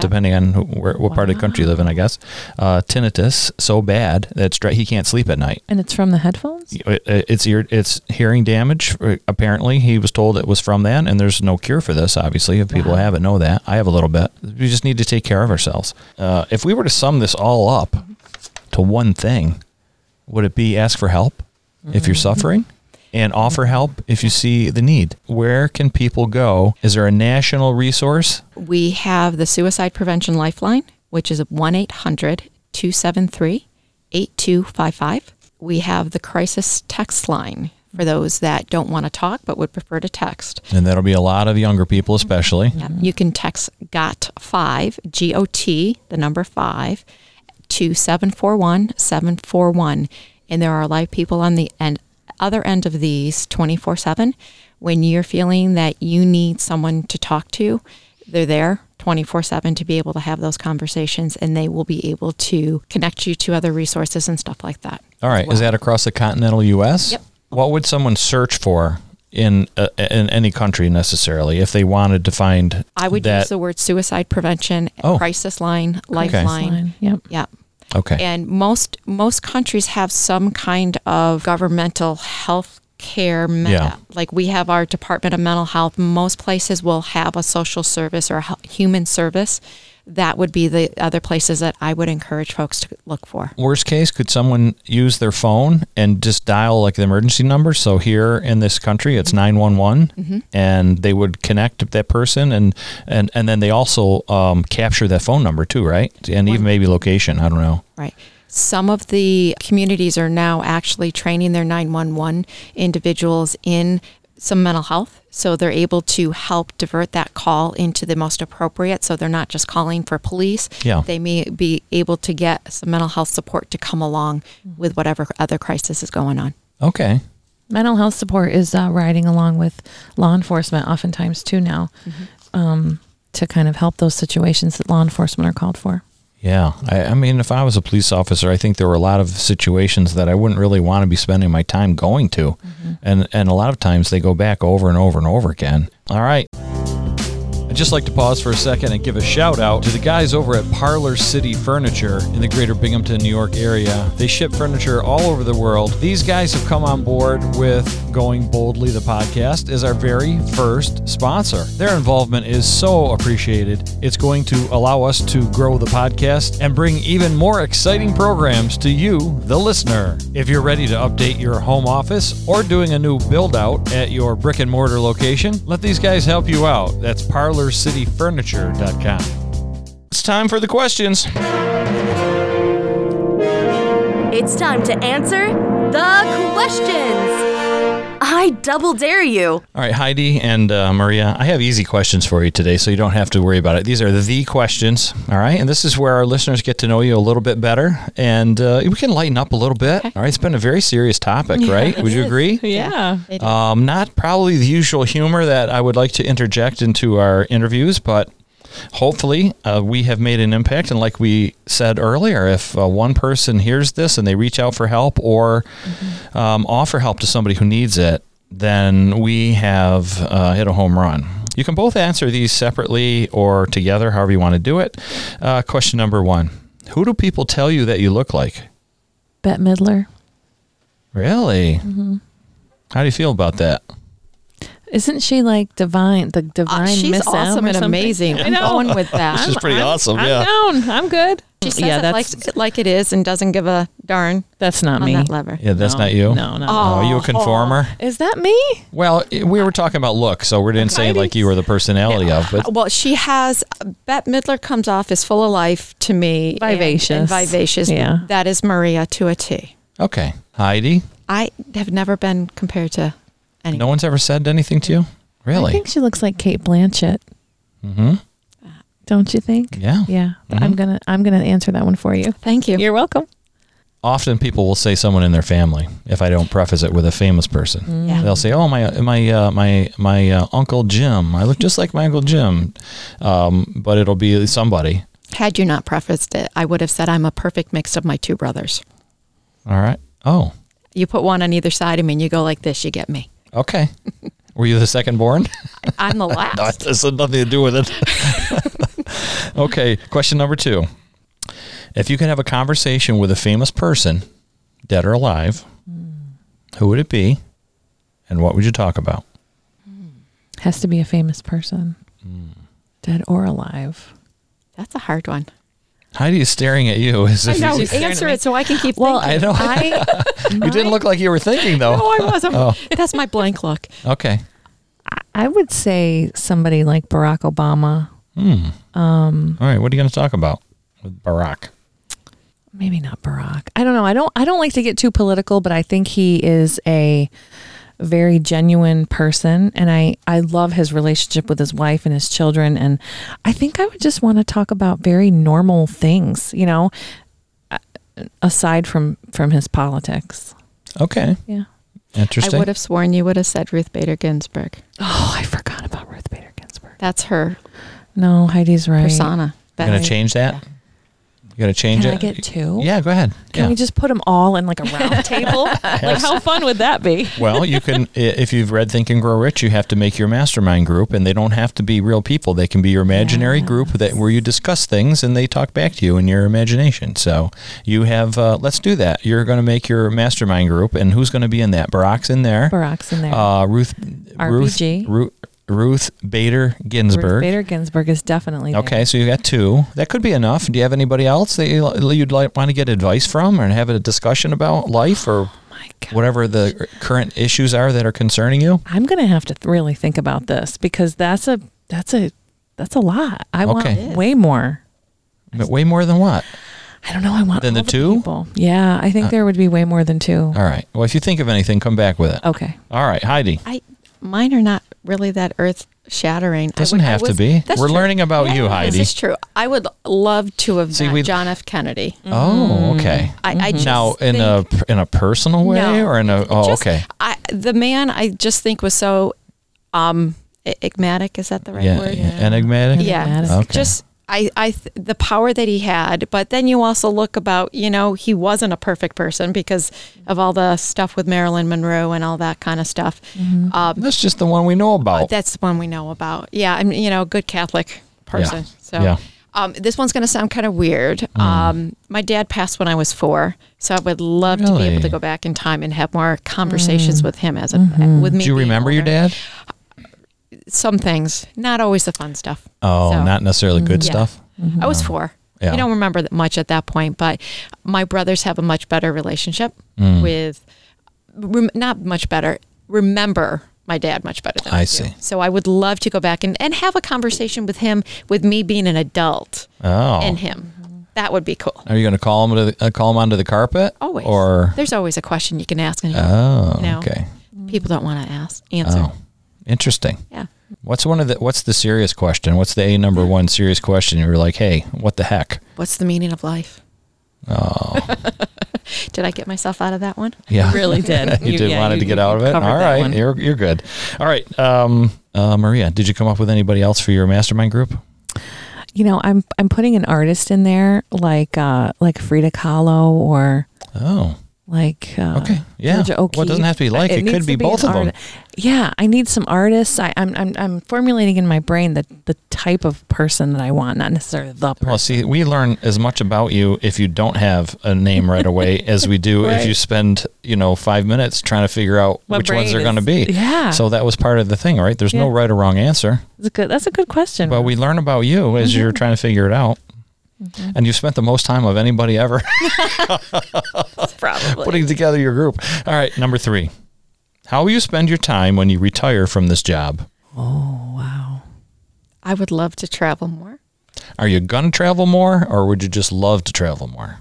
depending on what part of the country you live in, I guess. Tinnitus, so bad that he can't sleep at night. And it's from the headphones? It's hearing damage. Apparently, he was told it was from that, and there's no cure for this, obviously, if people haven't know that. I have a little bit. We just need to take care of ourselves. If we were to sum this all up to one thing, would it be ask for help if you're suffering? And offer help if you see the need. Where can people go? Is there a national resource? We have the Suicide Prevention Lifeline, which is 1-800-273-8255. We have the Crisis Text Line for those that don't want to talk but would prefer to text. And that'll be a lot of younger people especially. Yeah. You can text GOT5, G-O-T, the number 5, to 741-741. And there are live people on the other end of these 24/7. When you're feeling that you need someone to talk to, they're there 24/7 to be able to have those conversations, and they will be able to connect you to other resources and stuff like that. All right. Is that across the continental U.S.? Yep. What would someone search for in any country necessarily if they wanted to find I would use the word suicide prevention, crisis line, lifeline. Okay. Yep. Okay. And most countries have some kind of governmental health care. Like we have our Department of Mental Health. Most places will have a social service or a human service. That would be the other places that I would encourage folks to look for. Worst case, could someone use their phone and just dial the emergency number? So here in this country, it's 911, and they would connect that person, and then they also capture that phone number too, right? And even maybe location, I don't know. Right. Some of the communities are now actually training their 911 individuals in some mental health, so they're able to help divert that call into the most appropriate, so they're not just calling for police. Yeah. They may be able to get some mental health support to come along with whatever other crisis is going on. Okay. Mental health support is riding along with law enforcement oftentimes too now, to kind of help those situations that law enforcement are called for. Yeah. I mean, if I was a police officer, I think there were a lot of situations that I wouldn't really want to be spending my time going to. Mm-hmm. And a lot of times they go back over and over and over again. All right. I'd just like to pause for a second and give a shout out to the guys over at Parlor City Furniture in the greater Binghamton, New York area. They ship furniture all over the world. These guys have come on board with Going Boldly, the podcast, as our very first sponsor. Their involvement is so appreciated. It's going to allow us to grow the podcast and bring even more exciting programs to you, the listener. If you're ready to update your home office or doing a new build out at your brick and mortar location, let these guys help you out. That's ParlorCityFurniture.com. It's time for the questions. It's time to answer the questions. I double dare you. All right, Heidi and Maria, I have easy questions for you today, so you don't have to worry about it. These are the questions, all right? And this is where our listeners get to know you a little bit better, and we can lighten up a little bit. Okay. All right, it's been a very serious topic, right? Would you agree? Yeah. Not probably the usual humor that I would like to interject into our interviews, but hopefully we have made an impact. And like we said earlier, if one person hears this and they reach out for help or offer help to somebody who needs it, then we have hit a home run. You can both answer these separately or together, however you want to do it. Question number one, who do people tell you that you look like? Bette Midler. Really? Mm-hmm. How do you feel about that? Isn't she like divine? The divine Miss she's awesome and amazing. Yeah. I'm going with that. She's pretty awesome. Yeah, I'm down. I'm good. She says it like it is and doesn't give a darn. That's not me. That lever. Yeah, that's not you. No, no. Are you a conformer? Is that me? Well, we were talking about look, so we didn't say like you were the personality of. But well, she has. Bette Midler comes off as full of life to me. Vivacious. And vivacious. Yeah. That is Maria to a T. Okay, Heidi. I have never been compared to. Anyway. No one's ever said anything to you? Really? I think she looks like Cate Blanchett. Mm-hmm. Don't you think? Yeah. Yeah. Mm-hmm. I'm gonna answer that one for you. Thank you. You're welcome. Often people will say someone in their family if I don't preface it with a famous person. Mm-hmm. Yeah. They'll say, "Oh, my Uncle Jim. I look just like my Uncle Jim," but it'll be somebody. Had you not prefaced it, I would have said I'm a perfect mix of my two brothers. All right. Oh. You put one on either side of me, and you go like this. You get me. Okay. Were you the second born? I'm the last. No, this had nothing to do with it. Okay. Question number two. If you could have a conversation with a famous person, dead or alive, who would it be and what would you talk about? Has to be a famous person, dead or alive. That's a hard one. Heidi is staring at you. I know. Answer it so I can keep thinking. Well, I know. You didn't look like you were thinking, though. No, I wasn't. Oh. That's my blank look. Okay. I would say somebody like Barack Obama. All right. What are you going to talk about with Barack? Maybe not Barack. I don't know. I don't like to get too political, but I think he is a very genuine person, and I love his relationship with his wife and his children, and I think I would just want to talk about very normal things, you know, aside from his politics. Okay. Yeah. Interesting. I would have sworn you would have said Ruth Bader Ginsburg. Oh, I forgot about Ruth Bader Ginsburg. That's her. No, Heidi's right. Persona. You're going to change that? Yeah. You got to change it? Can I get two? Yeah, go ahead. Can we just put them all in like a round table? Yes. Like how fun would that be? Well, you can, if you've read Think and Grow Rich, you have to make your mastermind group, and they don't have to be real people. They can be your imaginary group where you discuss things and they talk back to you in your imagination. So you have, let's do that. You're going to make your mastermind group, and who's going to be in that? Barack's in there. RBG. Ruth Bader Ginsburg. Ruth Bader Ginsburg is definitely there. Okay, so you got two. That could be enough. Do you have anybody else that you'd like want to get advice from or have a discussion about life or whatever the current issues are that are concerning you? I'm going to have to really think about this because that's a lot. I want way more. But way more than what? I don't know. I want than the two people. Yeah, I think there would be way more than two. All right. Well, if you think of anything, come back with it. Okay. All right, Heidi. I mine are not really that earth-shattering. Doesn't have to be. We're learning about you, Heidi. This is true. I would love to have met John F. Kennedy. Mm-hmm. Oh, okay. I just now in a personal way or in a the man I just think was so enigmatic. Is that the right word? Yeah. Enigmatic. Yeah. Okay. Just. The power that he had, but then you also look about, he wasn't a perfect person because of all the stuff with Marilyn Monroe and all that kind of stuff. Mm-hmm. That's just the one we know about. That's the one we know about. Yeah. I'm, good Catholic person. Yeah. So this one's going to sound kind of weird. Mm. My dad passed when I was 4, so I would love to be able to go back in time and have more conversations with him with me. Do you remember your dad? Some things, not always the fun stuff. Not necessarily good stuff? Mm-hmm. I was 4. Yeah. I don't remember that much at that point, but my brothers have a much better relationship with, not much better, remember my dad much better than I see. Do. So I would love to go back and have a conversation with him, with me being an adult and him. That would be cool. Are you going to call him onto the carpet? Always. Or? There's always a question you can ask. And okay. People don't want to answer. Oh. Interesting. Yeah. What's the serious question? What's the number one serious question? You were like, hey, what the heck? What's the meaning of life? Oh. Did I get myself out of that one? Yeah. You really did. you wanted to get out of it? All right. You're good. All right. Maria, did you come up with anybody else for your mastermind group? I'm putting an artist in there like Frida Kahlo or Georgia O'Keeffe. Well, it doesn't have to be like it could be both of them. Yeah, I need some artists. I'm formulating in my brain the type of person that I want, not necessarily the person. Well, see, we learn as much about you if you don't have a name right away as we do if you spend 5 minutes trying to figure out which ones they're going to be. Yeah. So that was part of the thing, right? There's no right or wrong answer. That's a good question. But we learn about you as you're trying to figure it out. Mm-hmm. And you spent the most time of anybody ever probably putting together your group. All right. Number 3, how will you spend your time when you retire from this job? Oh, wow. I would love to travel more. Are you going to travel more or would you just love to travel more?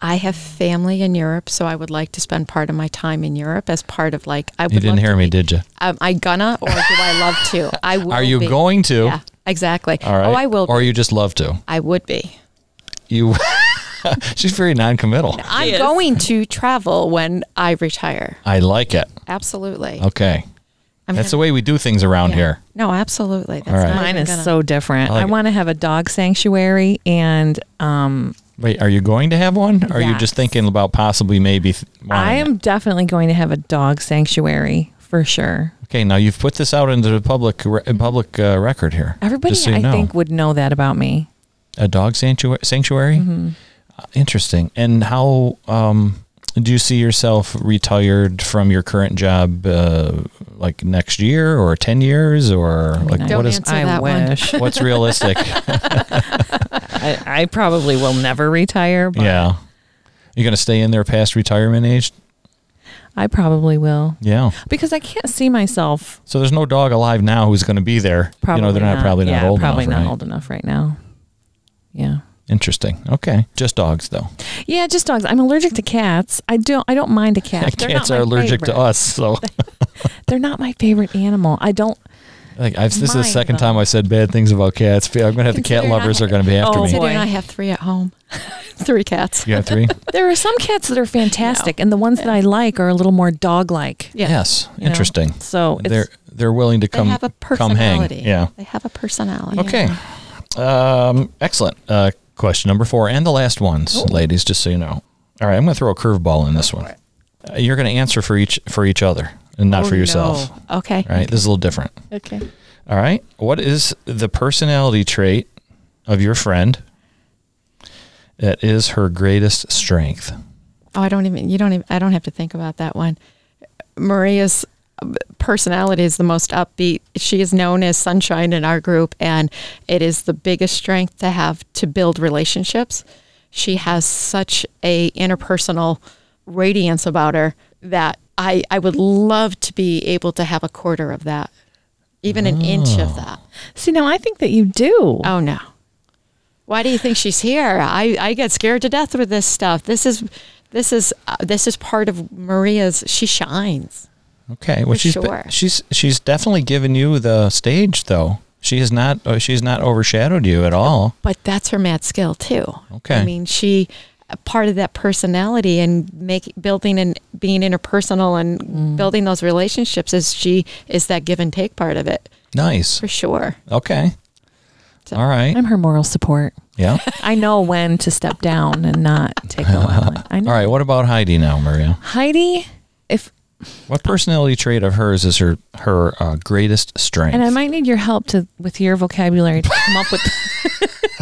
I have family in Europe, so I would like to spend part of my time in Europe as part of You didn't hear me, did you? Am I gonna or do I love to? I will. Are you going to? Yeah, exactly. All right. Oh, I will be. Or you just love to? I would be. You, she's very non-committal. I'm going to travel when I retire. I like it. Absolutely. Okay. That's the way we do things around here. No, absolutely. That's mine is so different. I want to have a dog sanctuary and... Wait, are you going to have one? Or are you just thinking about possibly maybe... I am definitely going to have a dog sanctuary for sure. Okay, now you've put this out into the public record here. Everybody, so I think, would know that about me. A dog sanctuary? Mm-hmm. Interesting. And how do you see yourself retired from your current job next year or 10 years or what's realistic? I probably will never retire. But yeah. You're going to stay in there past retirement age? I probably will. Yeah. Because I can't see myself. So there's no dog alive now who's going to be there. Probably they're not. Probably not old enough. Probably not old enough right now. Yeah. Interesting. Okay. Just dogs though. Yeah, just dogs. I'm allergic to cats. I don't mind a cat. Cats are allergic to us, so they're not my favorite animal. This is the second time I said bad things about cats. I'm going to have the cat lovers are going to be after me. Considering I have 3 at home. 3 cats. You have 3? There are some cats that are fantastic, and the ones that I like are a little more dog-like. Yeah. Yes. Interesting. So they're willing to come hang. They have a personality. Yeah. They have a personality. Okay. Yeah. Excellent. Question number 4 and the last ones, ladies, just so you know. All right, I'm going to throw a curveball in this one. You're going to answer for each other and not for yourself. No. Okay. All right, this is a little different. Okay. All right, what is the personality trait of your friend that is her greatest strength? Oh, I don't have to think about that one. Maria's personality is the most upbeat. She is known as sunshine in our group, and it is the biggest strength to have to build relationships. She has such a interpersonal radiance about her that I would love to be able to have a quarter of that, even an inch of that. See, now I think that you do. Oh, no. Why do you think she's here? I get scared to death with this stuff. This is part of Maria's. She shines. Okay. Well, she's definitely given you the stage, though. She's not overshadowed you at all. But that's her mad skill too. Okay. I mean, she part of that personality and building and being interpersonal and building those relationships is that give and take part of it. Nice. For sure. Okay. So, all right. I'm her moral support. Yeah. I know when to step down and not take the limelight. I know. All right. What about Heidi now, Maria? Heidi, what personality trait of hers is her greatest strength? And I might need your help with your vocabulary to come up with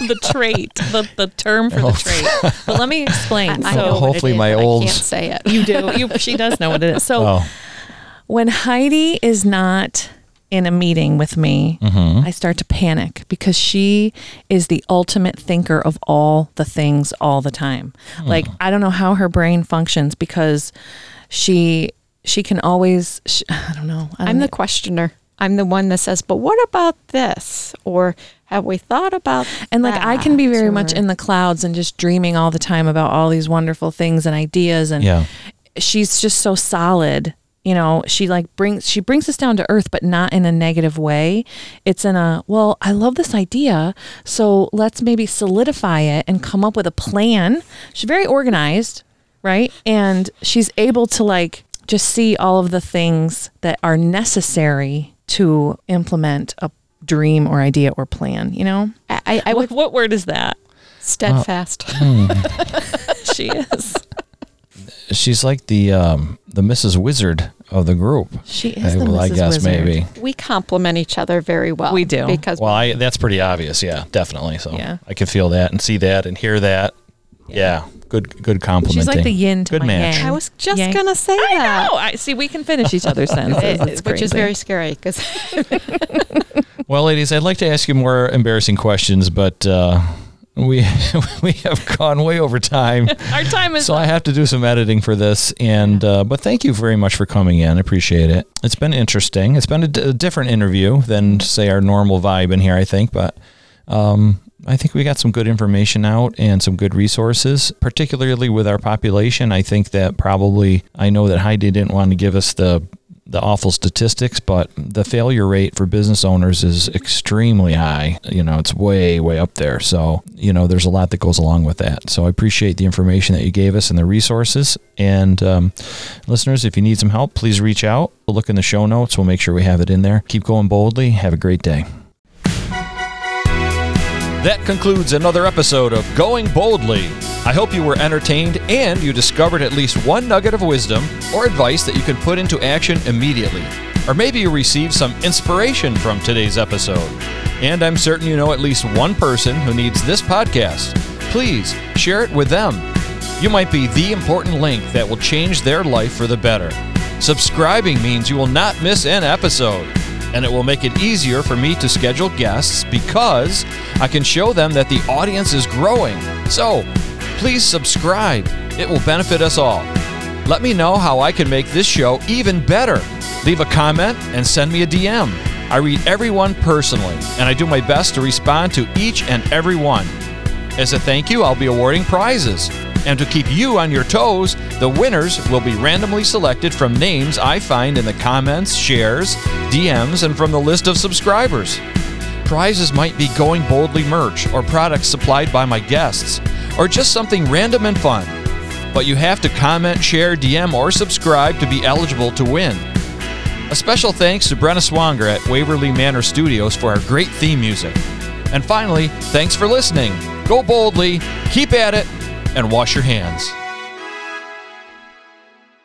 the trait, the term for the trait. But let me explain. I can't say it. You do. She does know what it is. So when Heidi is not in a meeting with me, I start to panic because she is the ultimate thinker of all the things all the time. Like, I don't know how her brain functions because she can always, I don't know. I'm the questioner. I'm the one that says, but what about this? Or have we thought about and that? Like, I can be very much in the clouds and just dreaming all the time about all these wonderful things and ideas. And she's just so solid. You know, she brings us down to earth, but not in a negative way. It's in a, well, I love this idea, so let's maybe solidify it and come up with a plan. She's very organized, right? And she's able to just see all of the things that are necessary to implement a dream or idea or plan, you know? I would, what word is that? Steadfast. She is. She's like the Mrs. Wizard of the group. She is the Mrs. I guess Wizard. Maybe. We complement each other very well. We do. Because that's pretty obvious. Yeah, definitely. So I can feel that and see that and hear that. Yeah. Good complimenting. She's like the yin to my match. Yang. I was just going to say that. I know. See, we can finish each other's sentences. Which is very scary. Because well, ladies, I'd like to ask you more embarrassing questions, but we have gone way over time. Our time is up. I have to do some editing for this. And but thank you very much for coming in. I appreciate it. It's been interesting. It's been a different interview than, say, our normal vibe in here, I think. But I think we got some good information out and some good resources, particularly with our population. I think that I know that Heidi didn't want to give us the awful statistics, but the failure rate for business owners is extremely high. You know, it's way, way up there. So, you know, there's a lot that goes along with that. So I appreciate the information that you gave us and the resources. And listeners, if you need some help, please reach out. We'll look in the show notes. We'll make sure we have it in there. Keep going boldly. Have a great day. That concludes another episode of Going Boldly. I hope you were entertained and you discovered at least one nugget of wisdom or advice that you can put into action immediately. Or maybe you received some inspiration from today's episode. And I'm certain you know at least one person who needs this podcast. Please share it with them. You might be the important link that will change their life for the better. Subscribing means you will not miss an episode. And it will make it easier for me to schedule guests because I can show them that the audience is growing. So please subscribe. It will benefit us all. Let me know how I can make this show even better. Leave a comment and send me a DM. I read everyone personally, and I do my best to respond to each and every one. As a thank you, I'll be awarding prizes. And to keep you on your toes, the winners will be randomly selected from names I find in the comments, shares, DMs, and from the list of subscribers. Prizes might be Going Boldly merch or products supplied by my guests, or just something random and fun. But you have to comment, share, DM, or subscribe to be eligible to win. A special thanks to Brenna Swanger at Waverly Manor Studios for our great theme music. And finally, thanks for listening. Go boldly, keep at it, and wash your hands.